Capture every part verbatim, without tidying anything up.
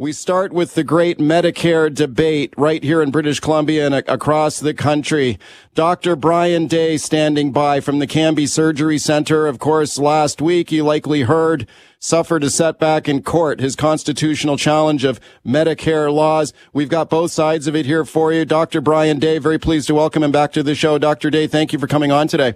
We start with the great Medicare debate right here in British Columbia and a- across the country. Doctor Brian Day standing by from the Cambie Surgery Center. Of course, last week, you likely heard, suffered a setback in court, his constitutional challenge of Medicare laws. We've got both sides of it here for you. Doctor Brian Day, very pleased to welcome him back to the show. Doctor Day, thank you for coming on today.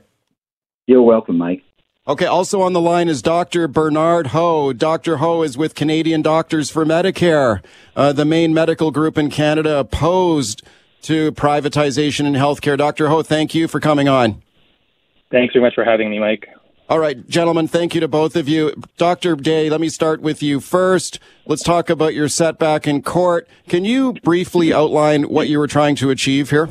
You're welcome, Mike. Okay, also on the line is Doctor Bernard Ho. Doctor Ho is with Canadian Doctors for Medicare, uh, the main medical group in Canada opposed to privatization in healthcare. Doctor Ho, thank you for coming on. Thanks very much for having me, Mike. All right, gentlemen, thank you to both of you. Doctor Day, let me start with you first. Let's talk about your setback in court. Can you briefly outline what you were trying to achieve here?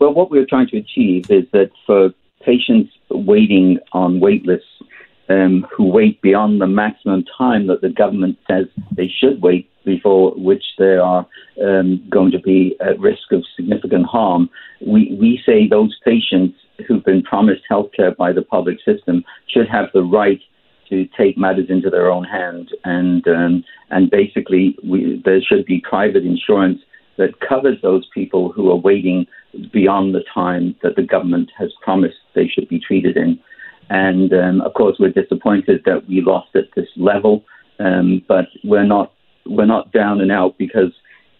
Well, what we were trying to achieve is that for patients waiting on wait lists um, who wait beyond the maximum time that the government says they should wait, before which they are um, going to be at risk of significant harm, we, we say those patients who've been promised healthcare by the public system should have the right to take matters into their own hand. And um, and basically, we, there should be private insurance that covers those people who are waiting beyond the time that the government has promised they should be treated in. And, um, of course, we're disappointed that we lost at this level, um, but we're not we're not down and out, because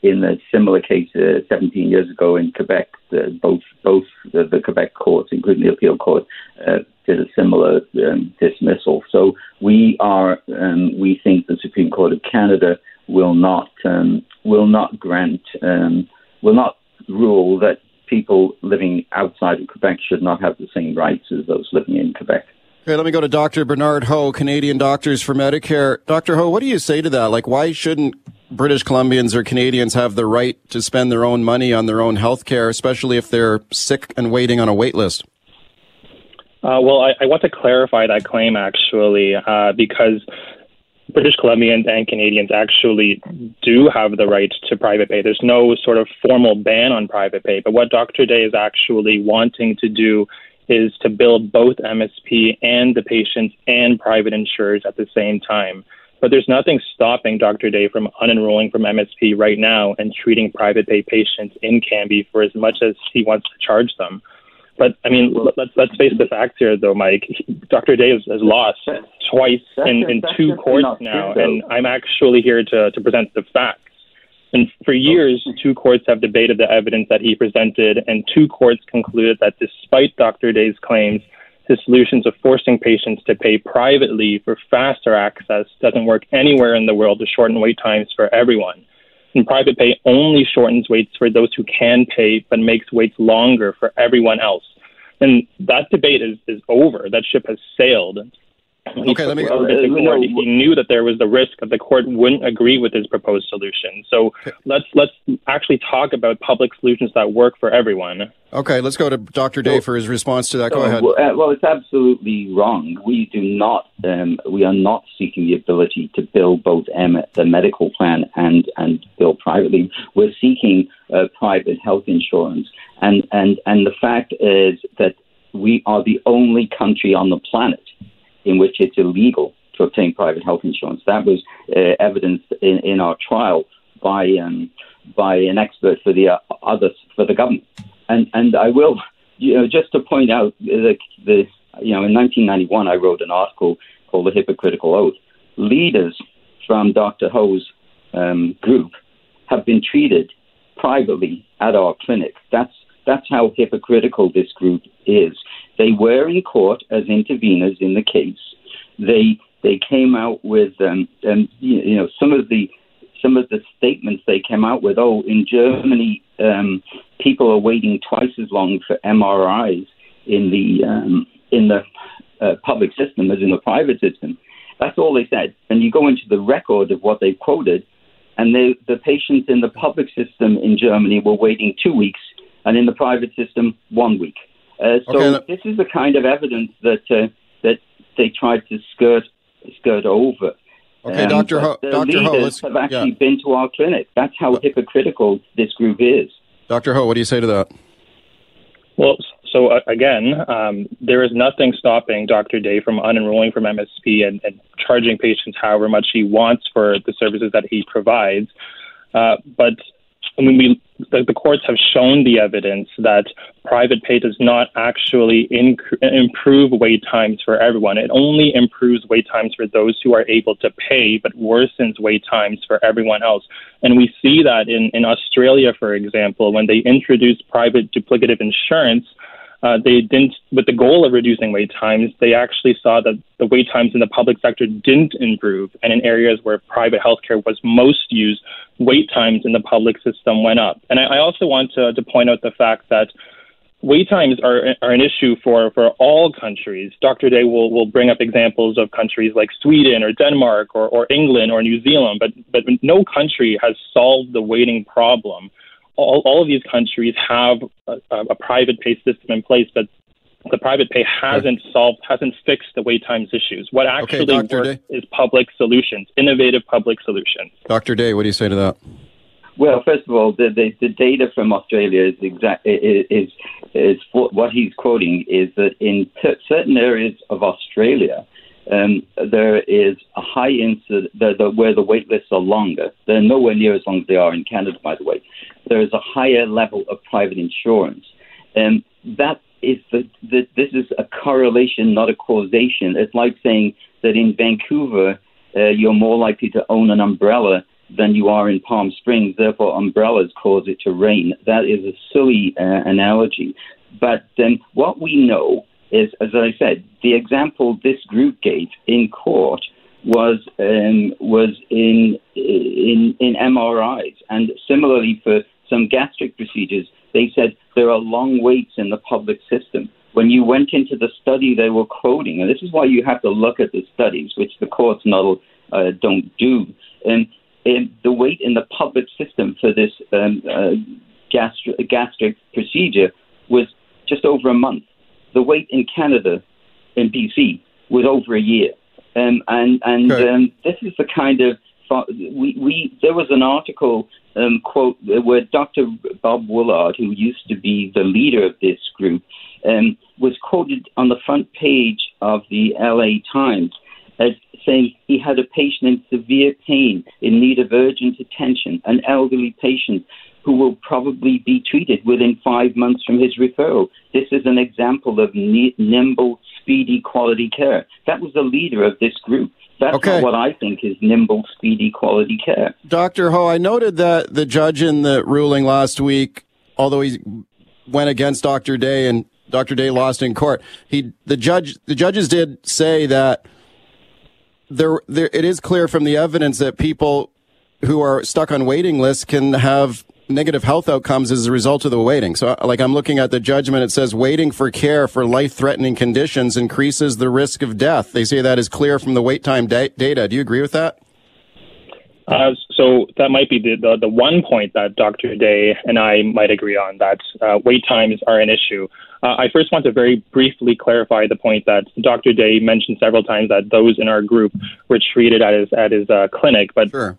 in a similar case uh, seventeen years ago in Quebec, the, both both the, the Quebec courts, including the appeal court, uh, did a similar um, dismissal. So we are um, we think the Supreme Court of Canada will not um, will not grant um, will not rule that people living outside of Quebec should not have the same rights as those living in Quebec. Okay, let me go to Doctor Bernard Ho, Canadian Doctors for Medicare. Doctor Ho, what do you say to that? Like, why shouldn't British Columbians or Canadians have the right to spend their own money on their own health care, especially if they're sick and waiting on a wait list? Uh, well, I, I want to clarify that claim, actually, uh, because British Columbians and Canadians actually do have the right to private pay. There's no sort of formal ban on private pay. But what Doctor Day is actually wanting to do is to build both M S P and the patients and private insurers at the same time. But there's nothing stopping Doctor Day from unenrolling from M S P right now and treating private pay patients in Cambie for as much as he wants to charge them. But, I mean, let's let's face the facts here, though, Mike. Doctor Day has, has lost twice in, in two courts now, and I'm actually here to, to present the facts. And for years, two courts have debated the evidence that he presented, and two courts concluded that despite Doctor Day's claims, his solutions of forcing patients to pay privately for faster access doesn't work anywhere in the world to shorten wait times for everyone. And private pay only shortens waits for those who can pay, but makes waits longer for everyone else. And that debate is, is over. That ship has sailed. Okay, let me. Uh, he knew that there was the risk that the court wouldn't agree with his proposed solution. So okay. let's let's actually talk about public solutions that work for everyone. Okay, let's go to Doctor Day well, for his response to that. Go uh, ahead. Well, uh, well, it's absolutely wrong. We do not. Um, we are not seeking the ability to bill both M- the medical plan and and bill privately. We're seeking uh, private health insurance, and and and the fact is that we are the only country on the planet in which it's illegal to obtain private health insurance. That was uh, evidenced in, in our trial by um, by an expert for the uh, others for the government. And and I will, you know, just to point out the the you know in nineteen ninety-one I wrote an article called The Hypocritical Oath. Leaders from Doctor Ho's um, group have been treated privately at our clinic. That's that's how hypocritical this group is. They were in court as interveners in the case. They they came out with um, um, you know some of the some of the statements they came out with. Oh, in Germany, um, people are waiting twice as long for M R Is in the um, in the uh, public system as in the private system. That's all they said. And you go into the record of what they quoted, and they, the patients in the public system in Germany were waiting two weeks, and in the private system, one week. Uh, so okay. This is the kind of evidence that uh, that they tried to skirt skirt over. Okay, um, Doctor Ho, the Doctor leaders Ho, have actually yeah. been to our clinic. That's how hypocritical this group is. Doctor Ho, what do you say to that? Well, so uh, again, um, there is nothing stopping Doctor Day from unenrolling from M S P and, and charging patients however much he wants for the services that he provides. Uh, but I mean, we, the, the courts have shown the evidence that private pay does not actually inc- improve wait times for everyone. It only improves wait times for those who are able to pay, but worsens wait times for everyone else. And we see that in, in Australia, for example, when they introduced private duplicative insurance, uh, they didn't, with the goal of reducing wait times, they actually saw that the wait times in the public sector didn't improve. And in areas where private healthcare was most used, wait times in the public system went up. And I, I also want to, to point out the fact that wait times are, are an issue for, for all countries. Doctor Day will, will bring up examples of countries like Sweden or Denmark or, or England or New Zealand, but, but no country has solved the waiting problem. All, all of these countries have a, a private pay system in place, but the private pay hasn't okay. solved, hasn't fixed the wait times issues. What actually okay, works Day. is public solutions, innovative public solutions. Doctor Day, what do you say to that? Well, first of all, the, the, the data from Australia is exact. Is, is, is what he's quoting is that in ter- certain areas of Australia, um, there is a high incidence the, the, where the wait lists are longer. They're nowhere near as long as they are in Canada, by the way. There is a higher level of private insurance, and um, that. Is that this is a correlation, not a causation. It's like saying that in Vancouver, uh, you're more likely to own an umbrella than you are in Palm Springs. Therefore, umbrellas cause it to rain. That is a silly uh, analogy. But um, what we know is, as I said, the example this group gave in court was um, was in in in M R Is, and similarly for some gastric procedures. They said there are long waits in the public system. When you went into the study they were quoting, and this is why you have to look at the studies, which the courts not, uh, don't do, and, and the wait in the public system for this um, uh, gastri- gastric procedure was just over a month. The wait in Canada, in B C, was over a year. Um, and and okay. um, this is the kind of... We, we there was an article, um, quote, where Doctor Bob Woolard, who used to be the leader of this group, um, was quoted on the front page of the L A Times as saying he had a patient in severe pain, in need of urgent attention, an elderly patient who will probably be treated within five months from his referral. This is an example of ne- nimble, speedy, quality care. That was the leader of this group. That's okay. not what I think is nimble, speedy, quality care. Doctor Ho, I noted that the judge in the ruling last week, although he went against Doctor Day and Doctor Day lost in court, he the judge the judges did say that there, there it is clear from the evidence that people who are stuck on waiting lists can have negative health outcomes as a result of the waiting. So, like, I'm looking at the judgment. It says waiting for care for life-threatening conditions increases the risk of death. They say that is clear from the wait time da- data. Do you agree with that? Uh, so that might be the, the, the one point that Doctor Day and I might agree on, that uh, wait times are an issue. Uh, I first want to very briefly clarify the point that Doctor Day mentioned several times that those in our group were treated at his, at his uh, clinic. But sure.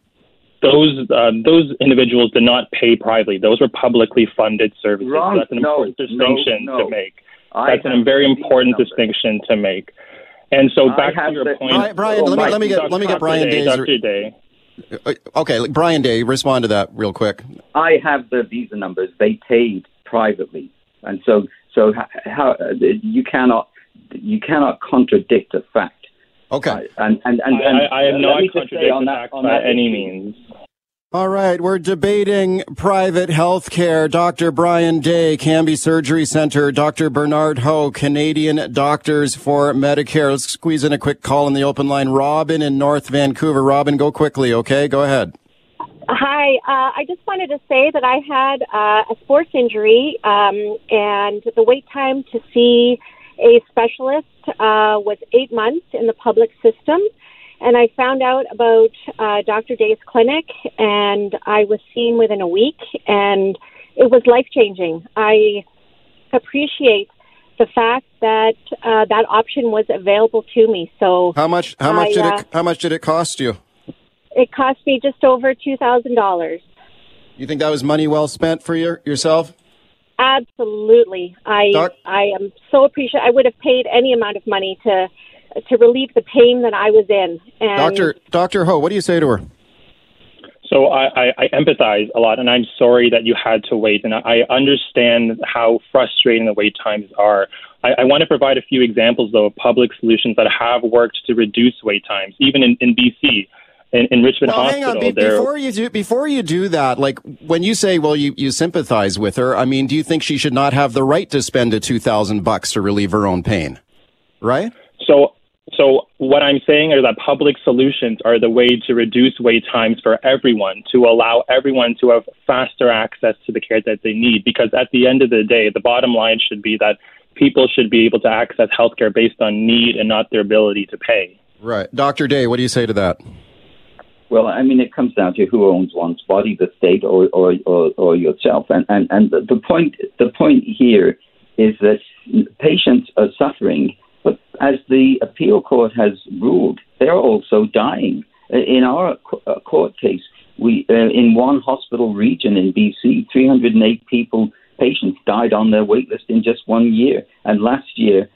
Those uh, those individuals did not pay privately. Those were publicly funded services. Wrong. So that's an no, important distinction no, no. to make. I that's a very important numbers. distinction to make. And so back to your the, point, I, Brian. Let me let me get let me get Brian Day. Doctor Day. Okay, like Brian Day, respond to that real quick. I have the visa numbers. They paid privately, and so so how you cannot you cannot contradict a fact. Okay. And, and, and, and I, I am not contradicting that by any means. All right. We're debating private health care. Doctor Brian Day, Cambie Surgery Center. Doctor Bernard Ho, Canadian Doctors for Medicare. Let's squeeze in a quick call in the open line. Robin in North Vancouver. Robin, go quickly, okay? Go ahead. Hi. Uh, I just wanted to say that I had uh, a sports injury, um, and the wait time to see a specialist uh, was eight months in the public system, and I found out about uh, Doctor Day's clinic, and I was seen within a week, and it was life-changing. I appreciate the fact that uh, that option was available to me. So, how much? How much I, did it? Uh, how much did it cost you? It cost me just over two thousand dollars. You think that was money well spent for your, yourself? Absolutely. I Doc? I am so appreciative. I would have paid any amount of money to to relieve the pain that I was in. And Doctor Doctor Ho, what do you say to her? So I, I, I empathize a lot, and I'm sorry that you had to wait, and I understand how frustrating the wait times are. I, I want to provide a few examples, though, of public solutions that have worked to reduce wait times, even in, in B C. In, in Richmond well, Hospital. Hang on. Be- before you do, before you do that, like when you say, well, you, you sympathize with her. I mean, do you think she should not have the right to spend a two thousand bucks to relieve her own pain, right? So, so what I'm saying is that public solutions are the way to reduce wait times for everyone, to allow everyone to have faster access to the care that they need. Because at the end of the day, the bottom line should be that people should be able to access healthcare based on need and not their ability to pay. Right, Doctor Day, what do you say to that? Well, I mean, it comes down to who owns one's body, the state or or, or, or yourself. And, and, and the, the point the point here is that patients are suffering, but as the appeal court has ruled, they're also dying. In our court case, we uh, in one hospital region in B C, three hundred eight people, patients died on their wait list in just one year. And last year,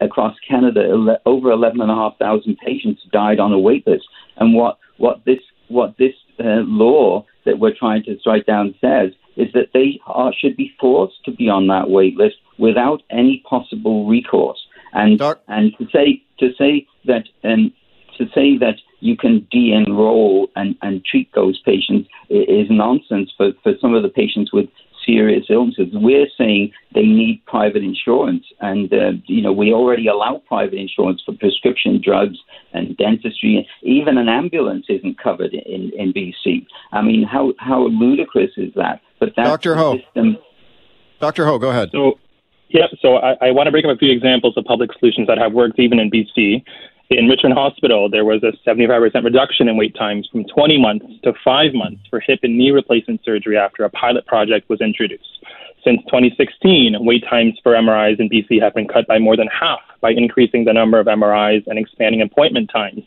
across Canada, over eleven thousand five hundred patients died on a wait list. And what What this what this uh, law that we're trying to strike down says is that they are, should be forced to be on that wait list without any possible recourse. And Doc- and to say to say that um, to say that you can de-enroll and, and treat those patients is nonsense for, for some of the patients with serious illnesses. We're saying they need private insurance, and uh, you know we already allow private insurance for prescription drugs and dentistry. Even an ambulance isn't covered in, in B C. I mean, how how ludicrous is that? But that's Doctor Ho, system. Doctor Ho, go ahead. So, yeah, so I, I want to bring up a few examples of public solutions that have worked even in B C. In Richmond Hospital, there was a seventy-five percent reduction in wait times from twenty months to five months for hip and knee replacement surgery after a pilot project was introduced. Since twenty sixteen, wait times for M R Is in B C have been cut by more than half by increasing the number of M R Is and expanding appointment times.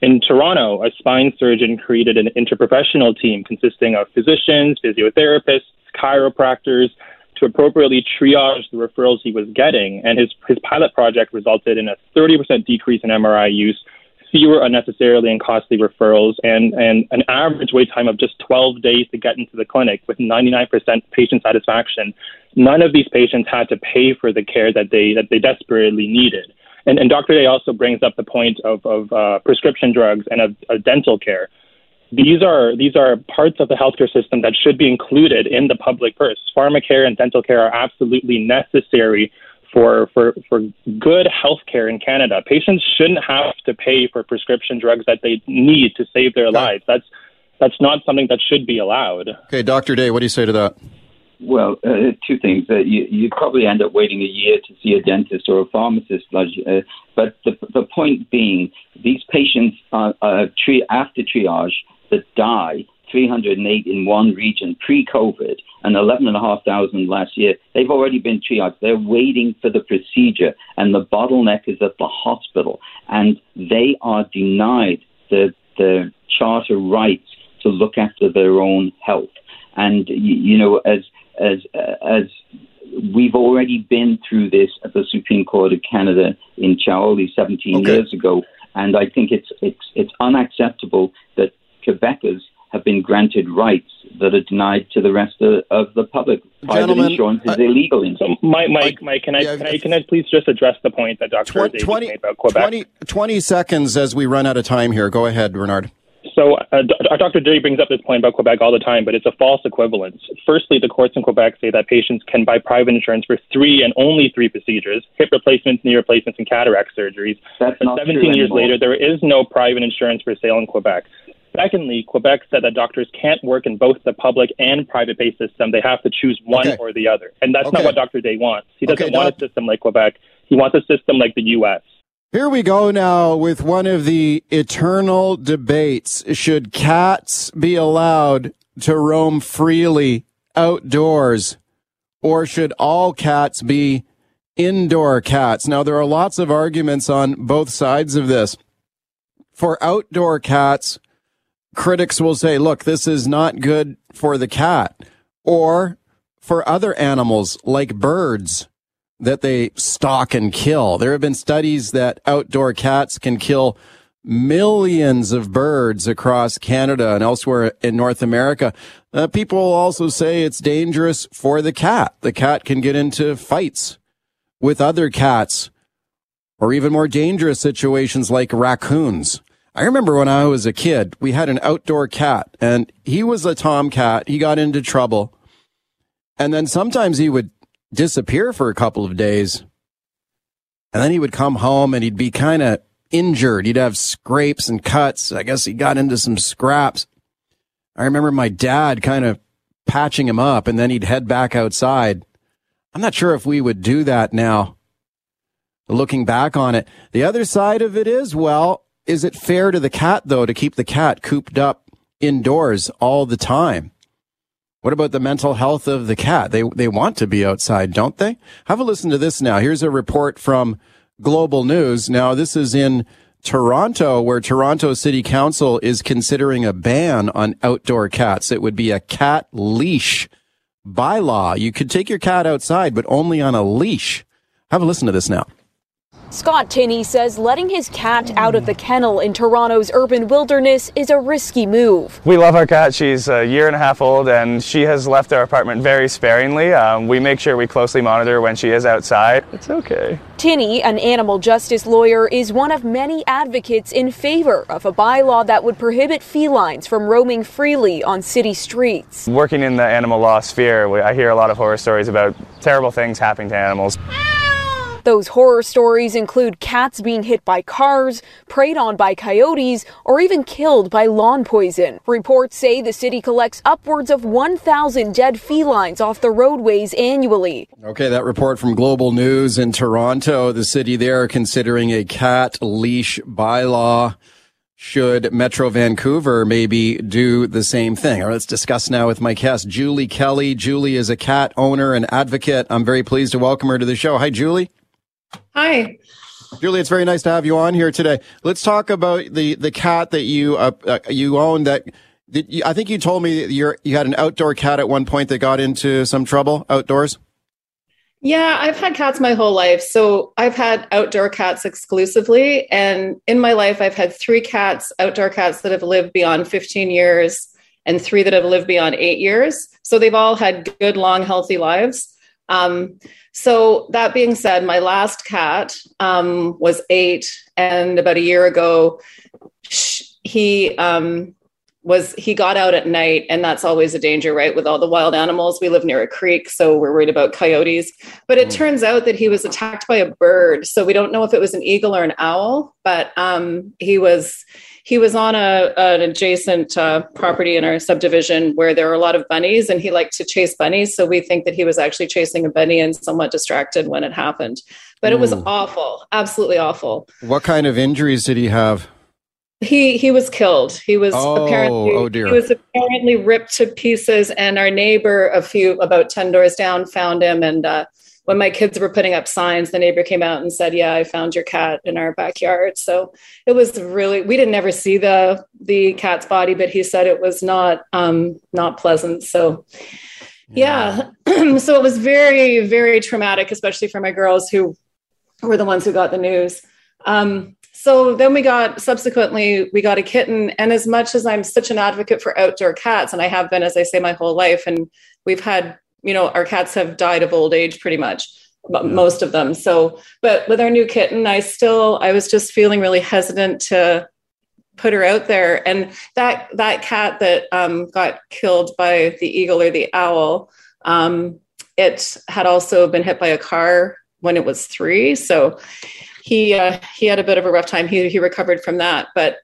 In Toronto, a spine surgeon created an interprofessional team consisting of physicians, physiotherapists, chiropractors, to appropriately triage the referrals he was getting, and his his pilot project resulted in a thirty percent decrease in M R I use, fewer unnecessarily and costly referrals, and, and an average wait time of just twelve days to get into the clinic with ninety-nine percent patient satisfaction. None of these patients had to pay for the care that they that they desperately needed. And, and Doctor Day also brings up the point of, of uh, prescription drugs and of, of dental care. These are these are parts of the healthcare system that should be included in the public purse. Pharmacare and dental care are absolutely necessary for for, for good healthcare in Canada. Patients shouldn't have to pay for prescription drugs that they need to save their lives. That's that's not something that should be allowed. Okay, Doctor Day, what do you say to that? Well, uh, two things. Uh, you you probably end up waiting a year to see a dentist or a pharmacist. Uh, but the the point being, these patients are, are tri- after triage. That die, three hundred eight in one region pre-COVID and eleven thousand five hundred last year, they've already been triaged. They're waiting for the procedure, and the bottleneck is at the hospital. And they are denied the, the charter rights to look after their own health. And, you know, as as as we've already been through this at the Supreme Court of Canada in Charlie seventeen okay. years ago, and I think it's it's it's unacceptable that Quebecers have been granted rights that are denied to the rest of, of the public. Private insurance is I, illegal. In so, Mike, Mike, Mike, can I, yeah, can I can I please just address the point that Doctor Davis made about Quebec? twenty, twenty seconds as we run out of time here. Go ahead, Bernard. So uh, Doctor Day brings up this point about Quebec all the time, but it's a false equivalence. Firstly, the courts in Quebec say that patients can buy private insurance for three and only three procedures, hip replacements, knee replacements, and cataract surgeries. That's but not seventeen true years anymore. Later, there is no private insurance for sale in Quebec. Secondly, Quebec said that doctors can't work in both the public and private-based system. They have to choose one okay. or the other. And that's okay. not what Doctor Day wants. He doesn't okay, want no. a system like Quebec. He wants a system like the U S. Here we go now with one of the eternal debates. Should cats be allowed to roam freely outdoors, or should all cats be indoor cats? Now, there are lots of arguments on both sides of this. For outdoor cats, critics will say, look, this is not good for the cat. Or for other animals like birds that they stalk and kill. There have been studies that outdoor cats can kill millions of birds across Canada and elsewhere in North America. Uh, people also say it's dangerous for the cat. The cat can get into fights with other cats or even more dangerous situations like raccoons. I remember when I was a kid, we had an outdoor cat, and he was a tomcat. He got into trouble, and then sometimes he would disappear for a couple of days, and then he would come home and he'd be kind of injured. He'd have scrapes and cuts. I guess he got into some scraps. I remember my dad kind of patching him up, and then he'd head back outside. I'm not sure if we would do that now, looking back on it. The other side of it is, well, is it fair to the cat, though, to keep the cat cooped up indoors all the time? What about the mental health of the cat? They they want to be outside, don't they? Have a listen to this now. Here's a report from Global News. Now, this is in Toronto, where Toronto City Council is considering a ban on outdoor cats. It would be a cat leash bylaw. You could take your cat outside, but only on a leash. Have a listen to this now. Scott Tinney says letting his cat out of the kennel in Toronto's urban wilderness is a risky move. We love our cat. She's a year and a half old, and she has left our apartment very sparingly. Um, we make sure we closely monitor when she is outside. It's okay. Tinney, an animal justice lawyer, is one of many advocates in favor of a bylaw that would prohibit felines from roaming freely on city streets. Working in the animal law sphere, I hear a lot of horror stories about terrible things happening to animals. Those horror stories include cats being hit by cars, preyed on by coyotes, or even killed by lawn poison. Reports say the city collects upwards of one thousand dead felines off the roadways annually. Okay, that report from Global News in Toronto. The city there considering a cat leash bylaw. Should Metro Vancouver maybe do the same thing? All right, let's discuss now with my guest, Julie Kelly. Julie is a cat owner and advocate. I'm very pleased to welcome her to the show. Hi, Julie. Hi. Julie, it's very nice to have you on here today. Let's talk about the, the cat that you uh, uh, you own. That, that you, I think you told me that you're, you had an outdoor cat at one point that got into some trouble outdoors. Yeah, I've had cats my whole life. So I've had outdoor cats exclusively. And in my life, I've had three cats, outdoor cats that have lived beyond fifteen years and three that have lived beyond eight years. So they've all had good, long, healthy lives. Um, so that being said, my last cat, um, was eight, and about a year ago, he, um, was, he got out at night, and that's always a danger, right? With all the wild animals, we live near a creek, so we're worried about coyotes, but it turns out that he was attacked by a bird. So we don't know if it was an eagle or an owl, but, um, he was, he was on a, an adjacent uh, property in our subdivision where there are a lot of bunnies, and he liked to chase bunnies. So we think that he was actually chasing a bunny and somewhat distracted when it happened, but mm. it was awful. Absolutely awful. What kind of injuries did he have? He he was killed. He was oh, apparently oh dear. He was apparently ripped to pieces, and our neighbor, a few about ten doors down, found him. And uh, when my kids were putting up signs, the neighbor came out and said, "Yeah, I found your cat in our backyard." So it was really, we didn't ever see the the cat's body, but he said it was not um, not pleasant. So. Yeah. yeah. So it was very, very traumatic, especially for my girls, who were the ones who got the news. Um, So then we got, subsequently, we got a kitten. And as much as I'm such an advocate for outdoor cats, and I have been, as I say, my whole life, and we've had, you know, our cats have died of old age, pretty much, yeah. most of them. So, but with our new kitten, I still, I was just feeling really hesitant to put her out there. And that, that cat that um, got killed by the eagle or the owl, um, it had also been hit by a car when it was three. So He uh, he had a bit of a rough time. He he recovered from that. But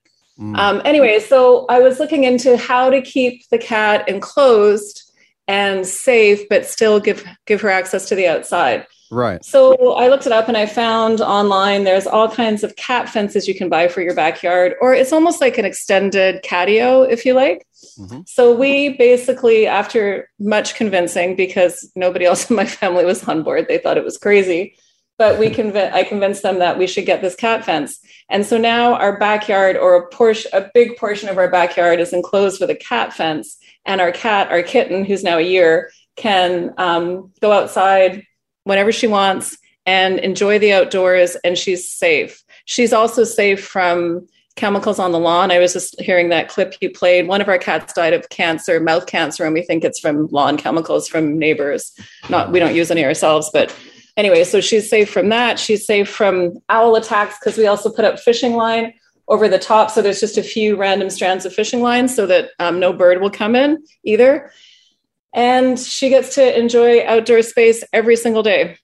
um, anyway, so I was looking into how to keep the cat enclosed and safe, but still give give her access to the outside. Right. So I looked it up, and I found online there's all kinds of cat fences you can buy for your backyard, or it's almost like an extended catio, if you like. Mm-hmm. So we basically, after much convincing, because nobody else in my family was on board, they thought it was crazy. But we conv- I convinced them that we should get this cat fence. And so now our backyard, or a portion, a big portion of our backyard, is enclosed with a cat fence. And our cat, our kitten, who's now a year, can um, go outside whenever she wants and enjoy the outdoors, and she's safe. She's also safe from chemicals on the lawn. I was just hearing that clip you played. One of our cats died of cancer, mouth cancer, and we think it's from lawn chemicals from neighbors. Not, we don't use any ourselves, but anyway, so she's safe from that. She's safe from owl attacks because we also put up fishing line over the top. So there's just a few random strands of fishing line so that um, no bird will come in either. And she gets to enjoy outdoor space every single day.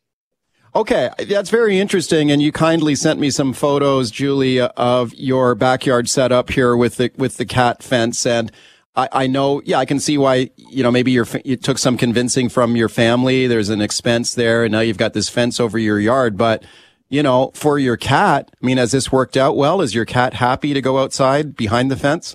Okay, that's very interesting. And you kindly sent me some photos, Julie, of your backyard setup here with the with the cat fence. And I, I know, yeah, I can see why, you know, maybe you're, you took some convincing from your family. There's an expense there. And now you've got this fence over your yard. But, you know, for your cat, I mean, has this worked out well? Is your cat happy to go outside behind the fence?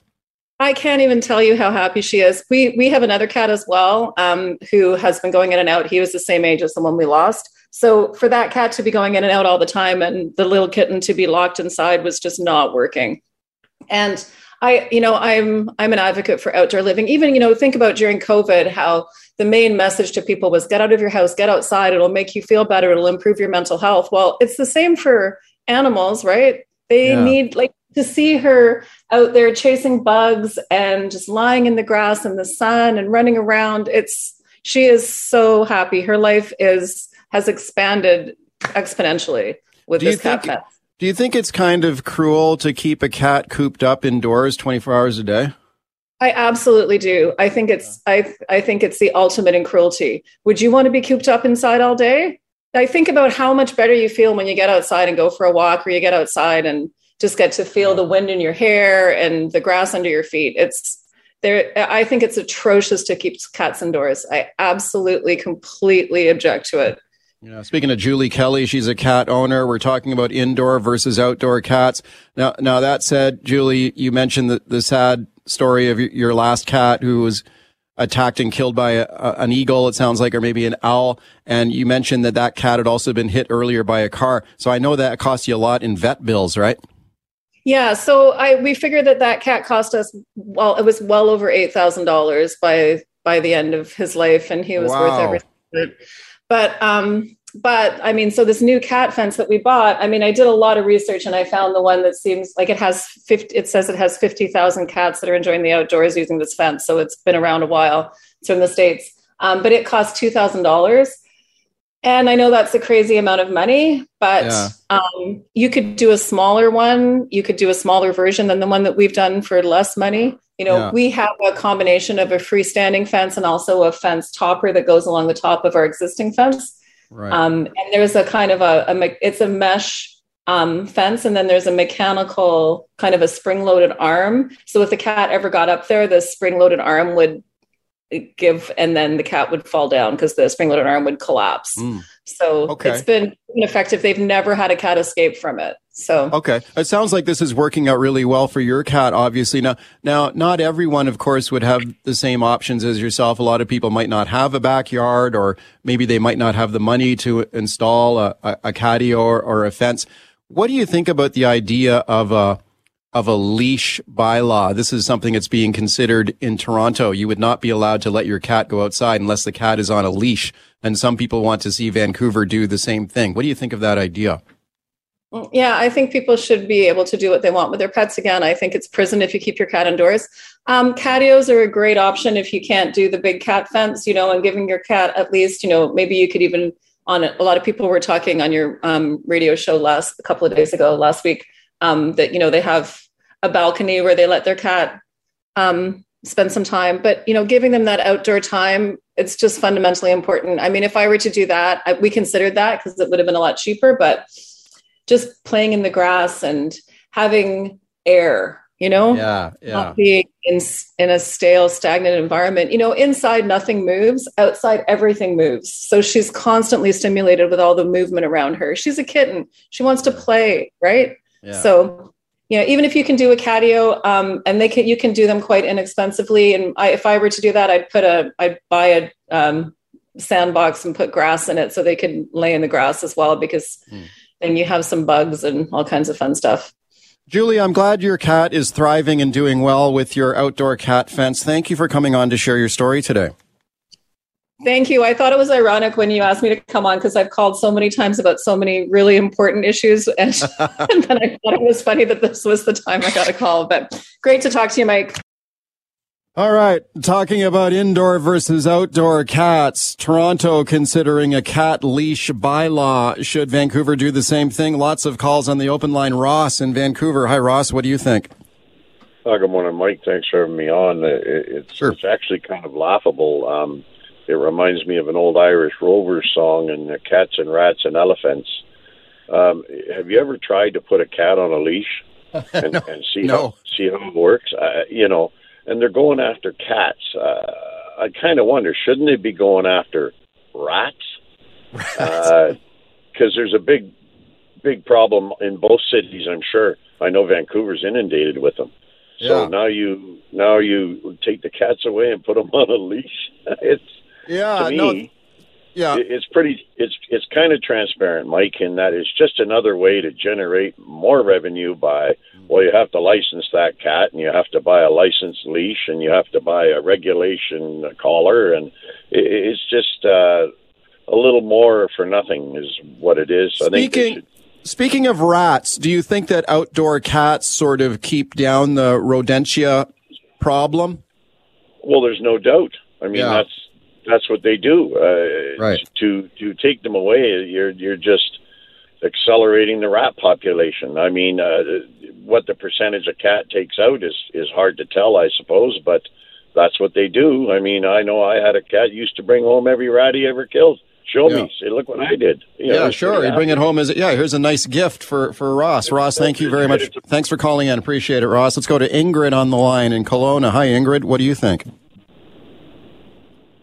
I can't even tell you how happy she is. We we have another cat as well um, who has been going in and out. He was the same age as the one we lost. So for that cat to be going in and out all the time and the little kitten to be locked inside was just not working. And I, you know, I'm, I'm an advocate for outdoor living. Even, you know, think about during COVID, how the main message to people was get out of your house, get outside. It'll make you feel better. It'll improve your mental health. Well, it's the same for animals, right? They yeah. need like to see her out there chasing bugs and just lying in the grass in the sun and running around. It's, she is so happy. Her life is, has expanded exponentially with this cat fence. Do you think it's kind of cruel to keep a cat cooped up indoors twenty-four hours a day? I absolutely do. I think it's I I think it's the ultimate in cruelty. Would you want to be cooped up inside all day? I think about how much better you feel when you get outside and go for a walk, or you get outside and just get to feel the wind in your hair and the grass under your feet. It's there. I think it's atrocious to keep cats indoors. I absolutely, completely object to it. You know, speaking of Julie Kelly, she's a cat owner. We're talking about indoor versus outdoor cats. Now, now that said, Julie, you mentioned the, the sad story of your last cat who was attacked and killed by a, a, an eagle, it sounds like, or maybe an owl. And you mentioned that that cat had also been hit earlier by a car. So I know that cost you a lot in vet bills, right? Yeah. So I we figured that that cat cost us, well, it was well over eight thousand dollars by by the end of his life, and he was wow. worth everything. But, But, um, but I mean, so this new cat fence that we bought, I mean, I did a lot of research and I found the one that seems like it has fifty, it says it has fifty thousand cats that are enjoying the outdoors using this fence. So it's been around a while. It's from the States. Um, but it cost two thousand dollars. And I know that's a crazy amount of money, but yeah. um, you could do a smaller one. You could do a smaller version than the one that we've done for less money. You know, yeah. we have a combination of a freestanding fence and also a fence topper that goes along the top of our existing fence. Right. Um, and there's a kind of a, a it's a mesh um, fence. And then there's a mechanical kind of a spring loaded arm. So if the cat ever got up there, the spring loaded arm would give, and then the cat would fall down because the spring loaded arm would collapse. Mm. So okay. it's been effective. They've never had a cat escape from it. So okay, it sounds like this is working out really well for your cat. Obviously, now, now, not everyone, of course, would have the same options as yourself. A lot of people might not have a backyard, or maybe they might not have the money to install a, a, a catio or, or a fence. What do you think about the idea of a of a leash bylaw? This is something that's being considered in Toronto. You would not be allowed to let your cat go outside unless the cat is on a leash. And some people want to see Vancouver do the same thing. What do you think of that idea? Yeah, I think people should be able to do what they want with their pets again. I think it's prison if you keep your cat indoors. Um, catios are a great option if you can't do the big cat fence, you know, and giving your cat at least, you know, maybe you could even on a, a lot of people were talking on your um, radio show last a couple of days ago, last week, um, that, you know, they have a balcony where they let their cat um, spend some time. But, you know, giving them that outdoor time, it's just fundamentally important. I mean, if I were to do that, I, we considered that because it would have been a lot cheaper, but just playing in the grass and having air, you know, yeah, yeah. not being in, in a stale, stagnant environment. You know, inside nothing moves, outside everything moves. So she's constantly stimulated with all the movement around her. She's a kitten. She wants to play, right? Yeah. So, you know, even if you can do a catio, um, and they can, you can do them quite inexpensively. And I, if I were to do that, I'd put a, I'd buy a um, sandbox and put grass in it so they could lay in the grass as well, because. Mm. And you have some bugs and all kinds of fun stuff. Julie, I'm glad your cat is thriving and doing well with your outdoor cat fence. Thank you for coming on to share your story today. Thank you. I thought it was ironic when you asked me to come on because I've called so many times about so many really important issues. And, and then I thought it was funny that this was the time I got a call. But great to talk to you, Mike. All right. Talking about indoor versus outdoor cats. Toronto considering a cat leash bylaw. Should Vancouver do the same thing? Lots of calls on the open line. Ross in Vancouver. Hi, Ross. What do you think? Oh, good morning, Mike. Thanks for having me on. It's, sure. It's actually kind of laughable. Um, It reminds me of an old Irish Rovers song and uh, cats and rats and elephants. Um, have you ever tried to put a cat on a leash and, no, and see, no. how, see how it works? Uh, you know, and they're going after cats. Uh, I kind of wonder, shouldn't they be going after rats? Because uh, there's a big, big problem in both cities, I'm sure. I know Vancouver's inundated with them. So yeah. now you now you take the cats away and put them on a leash. It's Yeah, to me, no, yeah, it's pretty. It's it's kind of transparent, Mike, in that it's just another way to generate more revenue by well, you have to license that cat, and you have to buy a licensed leash, and you have to buy a regulation collar, and it's just uh, a little more for nothing is what it is. Speaking, I think they should- speaking of rats, do you think that outdoor cats sort of keep down the rodentia problem? Well, there's no doubt. I mean, yeah. that's. That's what they do. Uh, right. To to take them away, you're you're just accelerating the rat population. I mean, uh, what the percentage a cat takes out is, is hard to tell, I suppose, but that's what they do. I mean, I know I had a cat used to bring home every rat he ever killed. Show yeah. me. Say, look what I did. You yeah, know, sure. You bring it home as yeah. Here's a nice gift for for Ross. Ross, thank you very much. Thanks for calling in. Appreciate it, Ross. Let's go to Ingrid on the line in Kelowna. Hi, Ingrid. What do you think?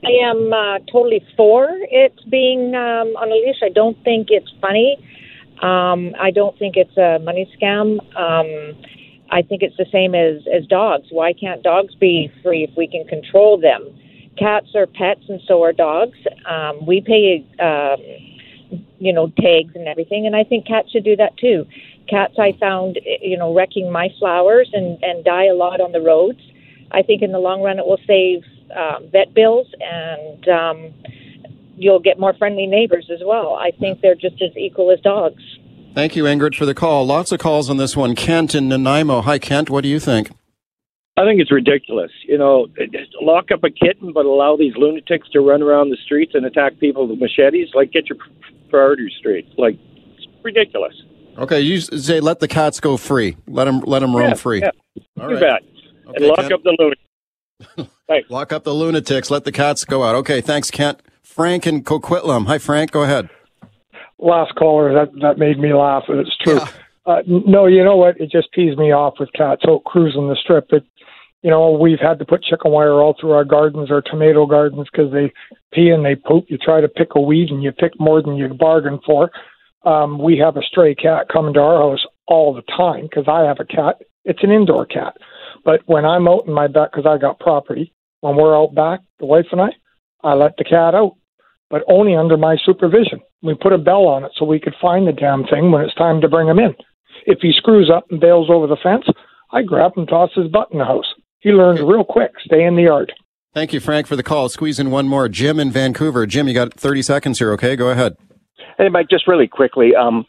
I am uh, totally for it being um, on a leash. I don't think it's funny. Um, I don't think it's a money scam. Um, I think it's the same as, as dogs. Why can't dogs be free if we can control them? Cats are pets and so are dogs. Um, we pay, um, you know, tags and everything, and I think cats should do that too. Cats, I found, you know, wrecking my flowers and, and die a lot on the roads. I think in the long run it will save Um, vet bills, and um, you'll get more friendly neighbors as well. I think they're just as equal as dogs. Thank you, Ingrid, for the call. Lots of calls on this one. Kent in Nanaimo. Hi, Kent. What do you think? I think it's ridiculous. You know, lock up a kitten, but allow these lunatics to run around the streets and attack people with machetes. Like, get your priorities straight. Like, it's ridiculous. Okay, you say let the cats go free. Let them, let them roam yeah, free. Yeah. All right. Too bad. Okay, and lock Kent. up the lunatics. Thanks. Lock up the lunatics. Let the cats go out. Okay, thanks, Kent. Frank in Coquitlam. Hi, Frank. Go ahead. Last caller. That that made me laugh, and it's true. Yeah. Uh, no, you know what? It just pees me off with cats out cruising the strip. It, you know, we've had to put chicken wire all through our gardens, our tomato gardens, because they pee and they poop. You try to pick a weed, and you pick more than you bargain for. Um, we have a stray cat coming to our house all the time because I have a cat. It's an indoor cat. But when I'm out in my back, because I got property, when we're out back, the wife and I, I let the cat out, but only under my supervision. We put a bell on it so we could find the damn thing when it's time to bring him in. If he screws up and bails over the fence, I grab him and toss his butt in the house. He learns real quick, stay in the yard. Thank you, Frank, for the call. Squeeze in one more. Jim in Vancouver. Jim, you got thirty seconds here, okay? Go ahead. Hey, Mike, just really quickly, um...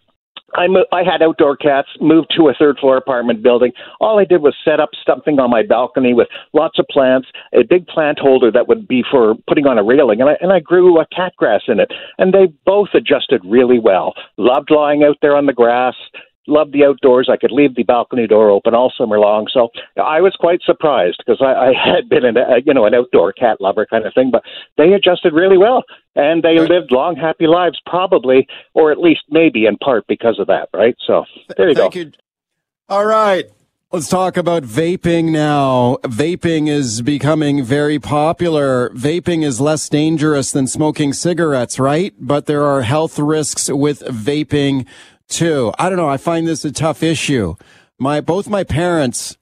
I, mo- I had outdoor cats, moved to a third-floor apartment building. All I did was set up something on my balcony with lots of plants, a big plant holder that would be for putting on a railing, and I, and I grew a cat grass in it. And they both adjusted really well. Loved lying out there on the grass, loved the outdoors. I could leave the balcony door open all summer long. So I was quite surprised because I, I had been an, a, you know, an outdoor cat lover kind of thing, but they adjusted really well. And they right. lived long, happy lives, probably, or at least maybe in part because of that, right? So there you Thank go. You. All right. Let's talk about vaping now. Vaping is becoming very popular. Vaping is less dangerous than smoking cigarettes, right? But there are health risks with vaping, too. I don't know. I find this a tough issue. My Both my parents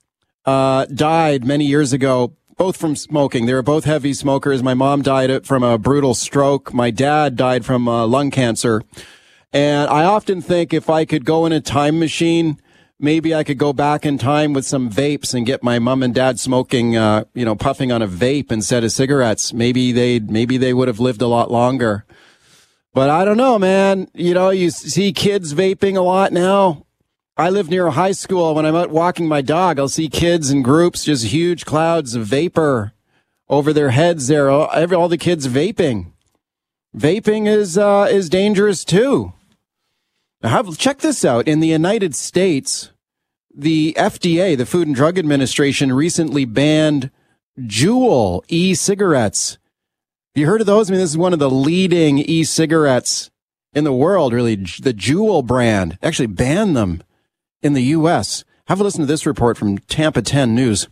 uh, died many years ago. Both from smoking. They were both heavy smokers. My mom died from a brutal stroke. My dad died from uh, lung cancer. And I often think if I could go in a time machine, maybe I could go back in time with some vapes and get my mom and dad smoking, uh, you know, puffing on a vape instead of cigarettes. Maybe they, maybe they would have lived a lot longer. But I don't know, man. You know, you see kids vaping a lot now. I live near a high school. When I'm out walking my dog, I'll see kids in groups, just huge clouds of vapor over their heads there. All, every, all the kids vaping. Vaping is, uh, is dangerous too. Now have, check this out. In the United States, the F D A, the Food and Drug Administration, recently banned Juul e-cigarettes. You heard of those? I mean, this is one of the leading e-cigarettes in the world, really. The Juul brand actually banned them in the U S. Have a listen to this report from Tampa ten News.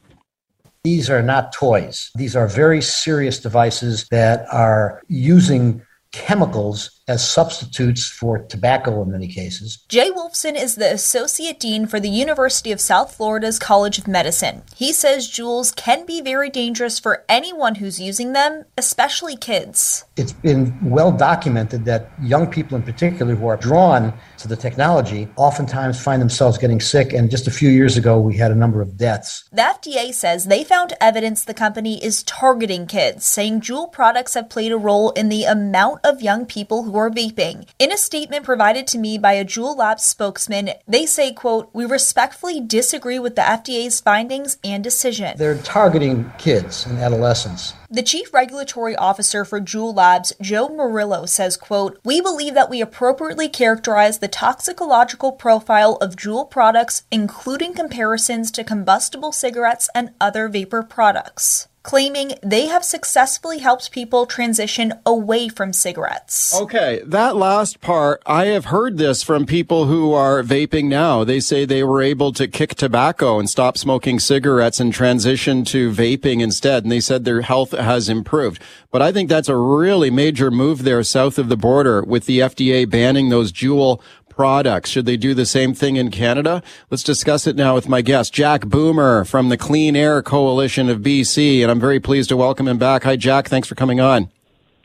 These are not toys. These are very serious devices that are using chemicals as substitutes for tobacco in many cases. Jay Wolfson is the Associate Dean for the University of South Florida's College of Medicine. He says Juuls can be very dangerous for anyone who's using them, especially kids. It's been well documented that young people in particular who are drawn to the technology oftentimes find themselves getting sick, and just a few years ago we had a number of deaths. The F D A says they found evidence the company is targeting kids, saying Juul products have played a role in the amount of young people who are vaping. In a statement provided to me by a Juul Labs spokesman, they say, quote, "We respectfully disagree with the F D A's findings and decision." They're targeting kids and adolescents. The chief regulatory officer for Juul Labs, Joe Murillo, says, quote, "We believe that we appropriately characterize the toxicological profile of Juul products, including comparisons to combustible cigarettes and other vapor products," claiming they have successfully helped people transition away from cigarettes. Okay, that last part, I have heard this from people who are vaping now. They say they were able to kick tobacco and stop smoking cigarettes and transition to vaping instead, and they said their health has improved. But I think that's a really major move there south of the border with the F D A banning those Juul products. Should they do the same thing in Canada? Let's discuss it now with my guest, Jack Boomer from the Clean Air Coalition of B C, and I'm very pleased to welcome him back. Hi, Jack. Thanks for coming on.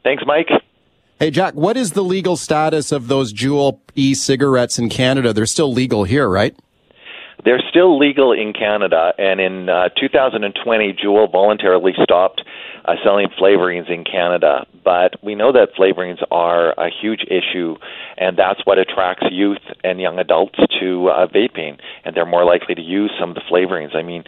Thanks, Mike. Hey, Jack, what is the legal status of those Juul e-cigarettes in Canada? They're still legal here, right? They're still legal in Canada, and in uh, two thousand twenty, Juul voluntarily stopped uh, selling flavorings in Canada. But we know that flavorings are a huge issue, and that's what attracts youth and young adults to uh, vaping, and they're more likely to use some of the flavorings. I mean,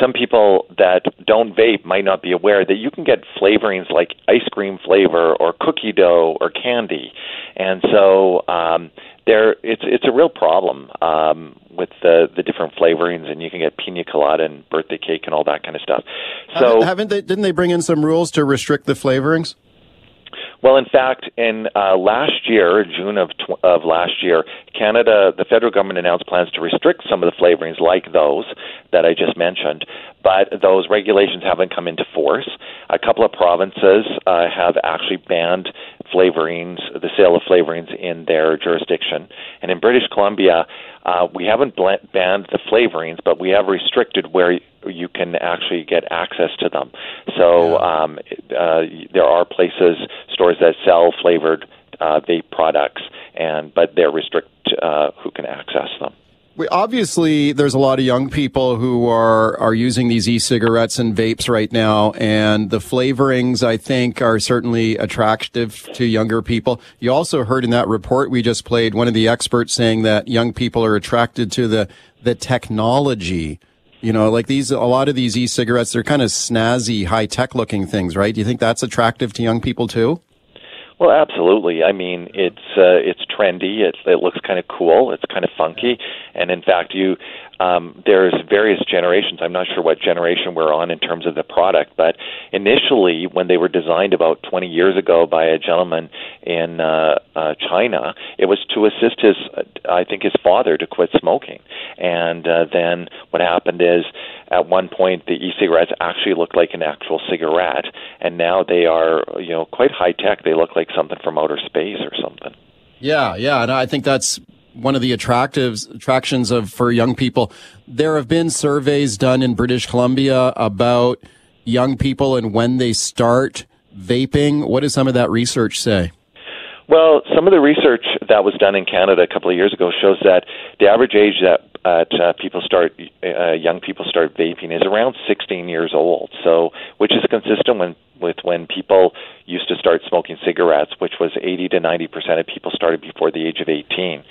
some people that don't vape might not be aware that you can get flavorings like ice cream flavor or cookie dough or candy, and so um, there it's it's a real problem um, with the, the different flavorings, and you can get pina colada and birthday cake and all that kind of stuff. So, haven't they? Didn't they bring in some rules to restrict the flavorings? Well, in fact, in uh, last year, June of tw- of last year, Canada, the federal government announced plans to restrict some of the flavorings like those that I just mentioned, but those regulations haven't come into force. A couple of provinces uh, have actually banned flavorings, the sale of flavorings in their jurisdiction. And in British Columbia, uh, we haven't bl- banned the flavorings, but we have restricted where you can actually get access to them. So um, uh, there are places, stores that sell flavored uh, vape products, and but they're restrict uh, who can access them. We, obviously, there's a lot of young people who are, are using these e-cigarettes and vapes right now, and the flavorings, I think, are certainly attractive to younger people. You also heard in that report we just played one of the experts saying that young people are attracted to the, the technology. You know, like these, a lot of these e-cigarettes, they're kind of snazzy, high-tech looking things, right? Do you think that's attractive to young people too? Well, absolutely. I mean, it's uh, it's trendy. It's, it looks kind of cool. It's kind of funky. And in fact, you um, there's various generations. I'm not sure what generation we're on in terms of the product, but initially, when they were designed about twenty years ago by a gentleman in uh, uh, China, it was to assist his, uh, I think, his father to quit smoking. And uh, then what happened is, at one point, the e-cigarettes actually looked like an actual cigarette, and now they are, you know, quite high-tech. They look like something from outer space or something. Yeah, yeah, and I think that's one of the attractives attractions of for young people. There have been surveys done in British Columbia about young people and when they start vaping. What does some of that research say? Well, some of the research that was done in Canada a couple of years ago shows that the average age that at uh, people start, uh, young people start vaping is around sixteen years old. So, which is consistent when, with when people used to start smoking cigarettes, which was eighty to ninety percent of people started before the age of eighteen.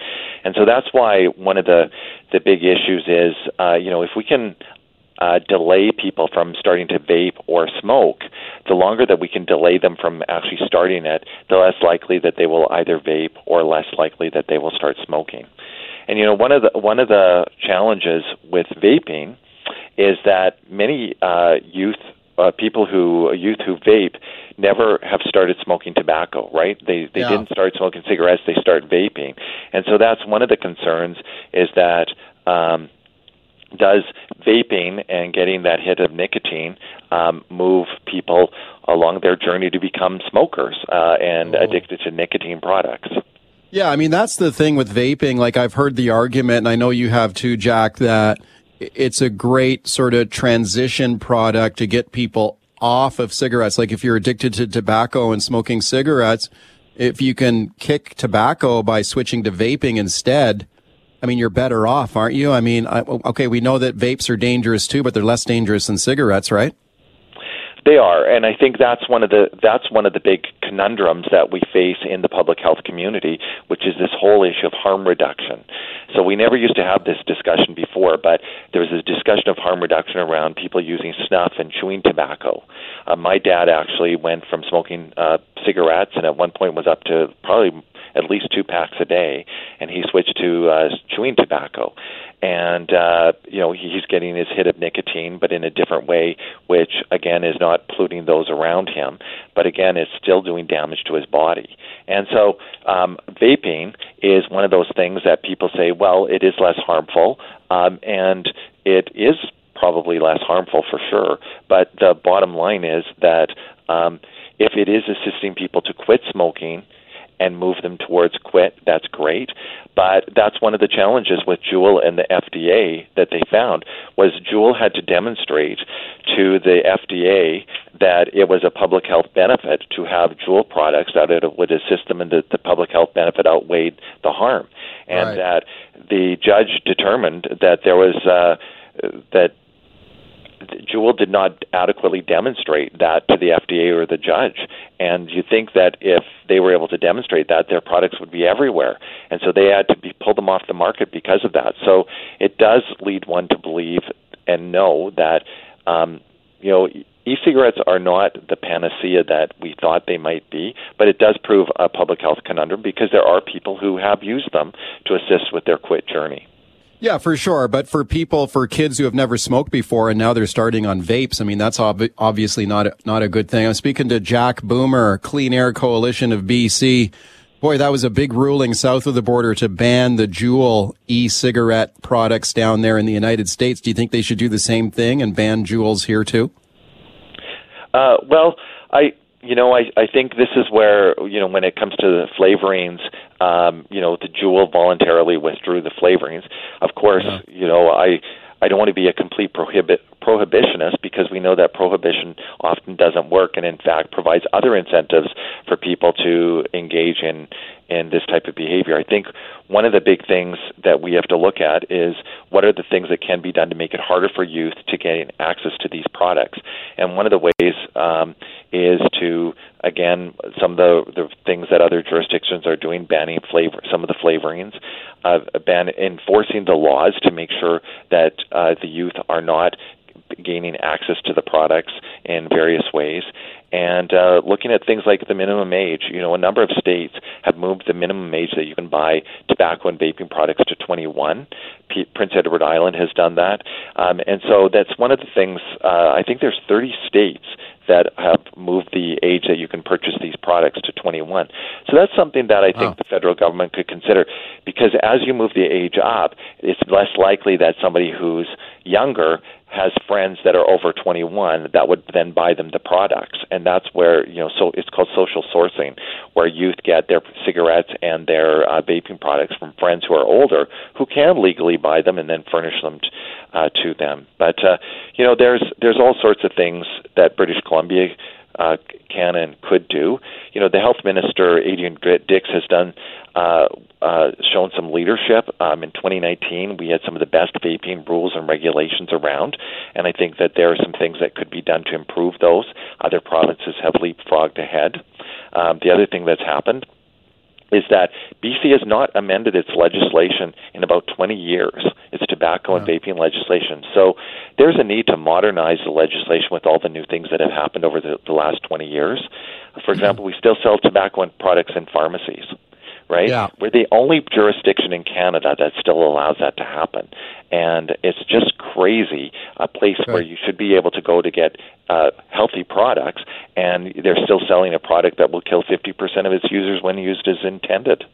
And so that's why one of the, the big issues is, uh, you know, if we can uh, delay people from starting to vape or smoke, the longer that we can delay them from actually starting it, the less likely that they will either vape or less likely that they will start smoking. And, you know, one of the one of the challenges with vaping is that many uh, youth uh, people who youth who vape never have started smoking tobacco, right? They they yeah. didn't start smoking cigarettes; they start vaping, and so that's one of the concerns is that um, does vaping and getting that hit of nicotine um, move people along their journey to become smokers uh, and oh. addicted to nicotine products? Yeah, I mean, that's the thing with vaping. Like, I've heard the argument, and I know you have too, Jack, that it's a great sort of transition product to get people off of cigarettes. Like, if you're addicted to tobacco and smoking cigarettes, if you can kick tobacco by switching to vaping instead, I mean, you're better off, aren't you? I mean, I, okay, we know that vapes are dangerous too, but they're less dangerous than cigarettes, right? They are, and I think that's one of the that's one of the big conundrums that we face in the public health community, which is this whole issue of harm reduction. So we never used to have this discussion before, but there was this discussion of harm reduction around people using snuff and chewing tobacco. Uh, my dad actually went from smoking uh, cigarettes, and at one point was up to probably at least two packs a day, and he switched to uh, chewing tobacco. And, uh, you know, he's getting his hit of nicotine, but in a different way, which, again, is not polluting those around him. But, again, it's still doing damage to his body. And so um, vaping is one of those things that people say, well, it is less harmful, um, and it is probably less harmful for sure. But the bottom line is that um, if it is assisting people to quit smoking and move them towards quit, that's great. But that's one of the challenges with Juul and the F D A that they found was Juul had to demonstrate to the F D A that it was a public health benefit to have Juul products, that it would assist them and that the public health benefit outweighed the harm. And right. that the judge determined that there was uh, that Juul did not adequately demonstrate that to the F D A or the judge. And you think that if they were able to demonstrate that, their products would be everywhere. And so they had to be, pull them off the market because of that. So it does lead one to believe and know that, um, you know, e-cigarettes are not the panacea that we thought they might be, but it does prove a public health conundrum because there are people who have used them to assist with their quit journey. Yeah, for sure. But for people, for kids who have never smoked before and now they're starting on vapes, I mean, that's ob- obviously not a, not a good thing. I'm speaking to Jack Boomer, Clean Air Coalition of B C. Boy, that was a big ruling south of the border to ban the Juul e-cigarette products down there in the United States. Do you think they should do the same thing and ban Juuls here too? Uh, well, I... You know, I, I think this is where, you know, when it comes to the flavorings, um, you know, the Juul voluntarily withdrew the flavorings. Of course, yeah. you know, I I don't want to be a complete prohibit prohibitionist because we know that prohibition often doesn't work and, in fact, provides other incentives for people to engage in, in this type of behavior. I think one of the big things that we have to look at is what are the things that can be done to make it harder for youth to gain access to these products. And one of the ways um, is to, again, some of the, the things that other jurisdictions are doing, banning flavor, some of the flavorings, uh, ban enforcing the laws to make sure that uh, the youth are not gaining access to the products in various ways, and uh, looking at things like the minimum age. You know, a number of states have moved the minimum age that you can buy tobacco and vaping products to twenty-one. P- Prince Edward Island has done that. Um, and so that's one of the things, uh, I think there's thirty states that have moved the age that you can purchase these products to twenty-one. So that's something that I think wow. the federal government could consider, because as you move the age up, it's less likely that somebody who's younger has friends that are over twenty-one that would then buy them the products. And that's where, you know, so it's called social sourcing, where youth get their cigarettes and their uh, vaping products from friends who are older who can legally buy them and then furnish them t- uh, to them. But, uh, you know, there's there's all sorts of things that British Columbia uh, can and could do. You know, the health minister, Adrian Dix, has done uh, uh, shown some leadership. Um, in twenty nineteen, we had some of the best vaping rules and regulations around, and I think that there are some things that could be done to improve those. Other provinces have leapfrogged ahead. Um, the other thing that's happened is that B C has not amended its legislation in about twenty years, its tobacco yeah. and vaping legislation. So there's a need to modernize the legislation with all the new things that have happened over the, the last twenty years. For example, we still sell tobacco and products in pharmacies, right? Yeah. We're the only jurisdiction in Canada that still allows that to happen. And it's just crazy, a place right. where you should be able to go to get uh, healthy products, and they're still selling a product that will kill fifty percent of its users when used as intended.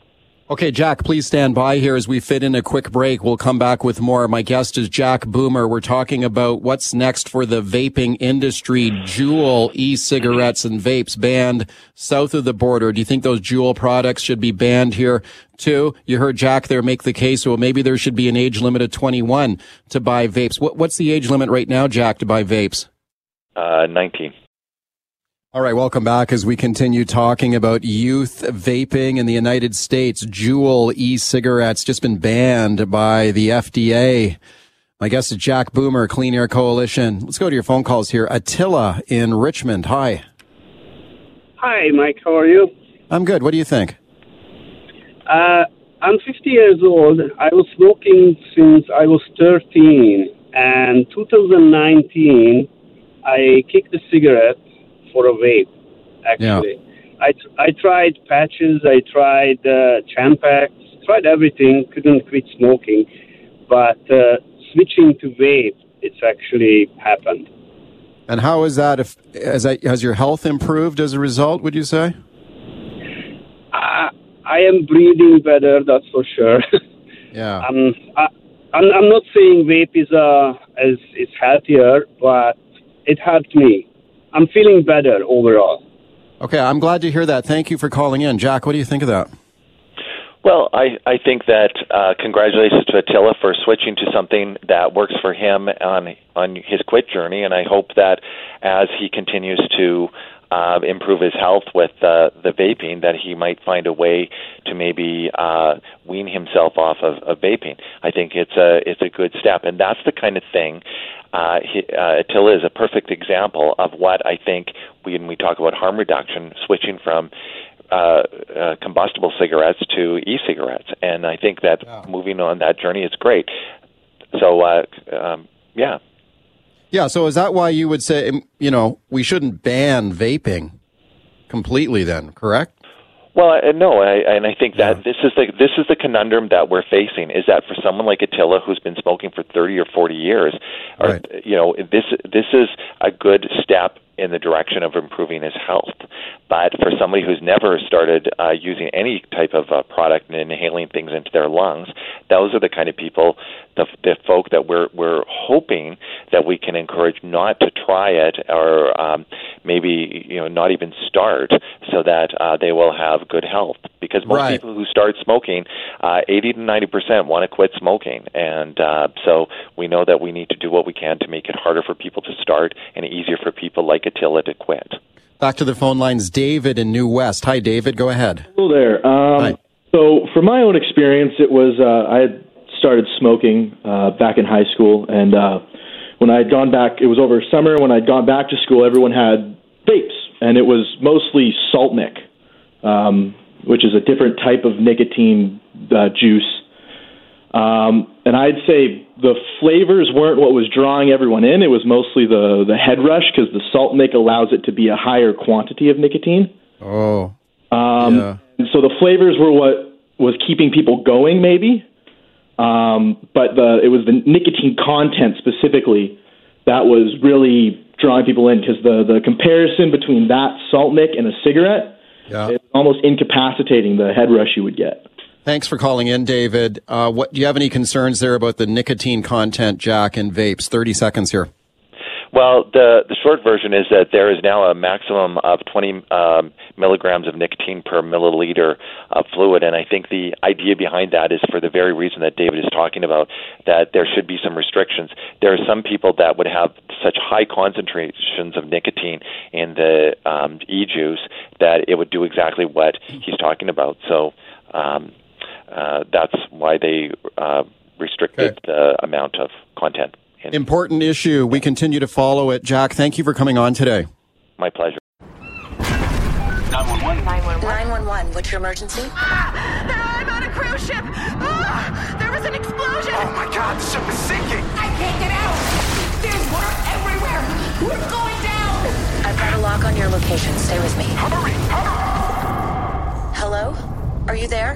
Okay, Jack, please stand by here as we fit in a quick break. We'll come back with more. My guest is Jack Boomer. We're talking about what's next for the vaping industry. Juul e-cigarettes and vapes banned south of the border. Do you think those Juul products should be banned here too? You heard Jack there make the case, well, maybe there should be an age limit of twenty-one to buy vapes. What, what's the age limit right now, Jack, to buy vapes? Uh, nineteen. All right, welcome back as we continue talking about youth vaping in the United States. Juul e-cigarettes just been banned by the F D A. My guest is Jack Boomer, Clean Air Coalition. Let's go to your phone calls here. Attila in Richmond. Hi. Hi, Mike. How are you? I'm good. What do you think? Uh, I'm fifty years old. I was smoking since I was thirteen. And two thousand nineteen, I kicked the cigarette for a vape, actually. Yeah. I, t- I tried patches, I tried uh, Champacks, tried everything, couldn't quit smoking. But uh, switching to vape, it's actually happened. And how is that? If has, I, has your health improved as a result, would you say? Uh, I am breathing better, that's for sure. yeah. Um, I, I'm, I'm not saying vape is, uh, is, is healthier, but it helped me. I'm feeling better overall. Okay, I'm glad to hear that. Thank you for calling in. Jack, what do you think of that? Well, I, I think that uh, congratulations to Attila for switching to something that works for him on on his quit journey, and I hope that as he continues to uh, improve his health with uh, the vaping, that he might find a way to maybe uh, wean himself off of, of vaping. I think it's a, it's a good step, and that's the kind of thing. Uh, he, uh, Attila is a perfect example of what I think when we talk about harm reduction, switching from uh, uh, combustible cigarettes to e-cigarettes. And I think that yeah. moving on that journey is great. So, uh, um, yeah. Yeah, so is that why you would say, you know, we shouldn't ban vaping completely then, correct? Well, no, I, and I think that yeah. this is the this is the conundrum that we're facing, is that for someone like Attila, who's been smoking for thirty or forty years, right. or, you know, this this is a good step in the direction of improving his health. But for somebody who's never started uh, using any type of uh, product and inhaling things into their lungs, those are the kind of people, the, the folk that we're we're hoping that we can encourage not to try it, or um, maybe you know not even start, so that uh, they will have good health. Because most right. people who start smoking, uh, eighty to ninety percent want to quit smoking, and uh, so we know that we need to do what we can to make it harder for people to start and easier for people like Attila to quit. Back to the phone lines. David in New West. Hi, David. Go ahead. Hello there. Um, Hi. So from my own experience, it was uh, I had started smoking uh, back in high school, and uh, when I had gone back, it was over summer, when I'd gone back to school, everyone had vapes, and it was mostly salt nic, um, which is a different type of nicotine uh, juice. Um, and I'd say the flavors weren't what was drawing everyone in. It was mostly the, the head rush, because the salt nic allows it to be a higher quantity of nicotine. Oh, um, yeah. And so the flavors were what was keeping people going, maybe. Um, but the, it was the nicotine content specifically that was really drawing people in, because the, the comparison between that salt nic and a cigarette yeah. is almost incapacitating the head rush you would get. Thanks for calling in, David. Uh, what, do you have any concerns there about the nicotine content, Jack, and vapes? thirty seconds here. Well, the, the short version is that there is now a maximum of twenty um, milligrams of nicotine per milliliter of fluid, and I think the idea behind that is for the very reason that David is talking about, that there should be some restrictions. There are some people that would have such high concentrations of nicotine in the um, e-juice that it would do exactly what he's talking about. So Um, uh, that's why they uh, restricted okay. the amount of content. In- Important issue. We continue to follow it. Jack, thank you for coming on today. My pleasure. nine one one nine one one What's your emergency? Ah, I'm on a cruise ship. Ah, there was an explosion. Oh, my God. The ship is sinking. I can't get out. There's water everywhere. We're going down. I've got a lock on your location. Stay with me. Hurry. Hurry. Hello? Are you there?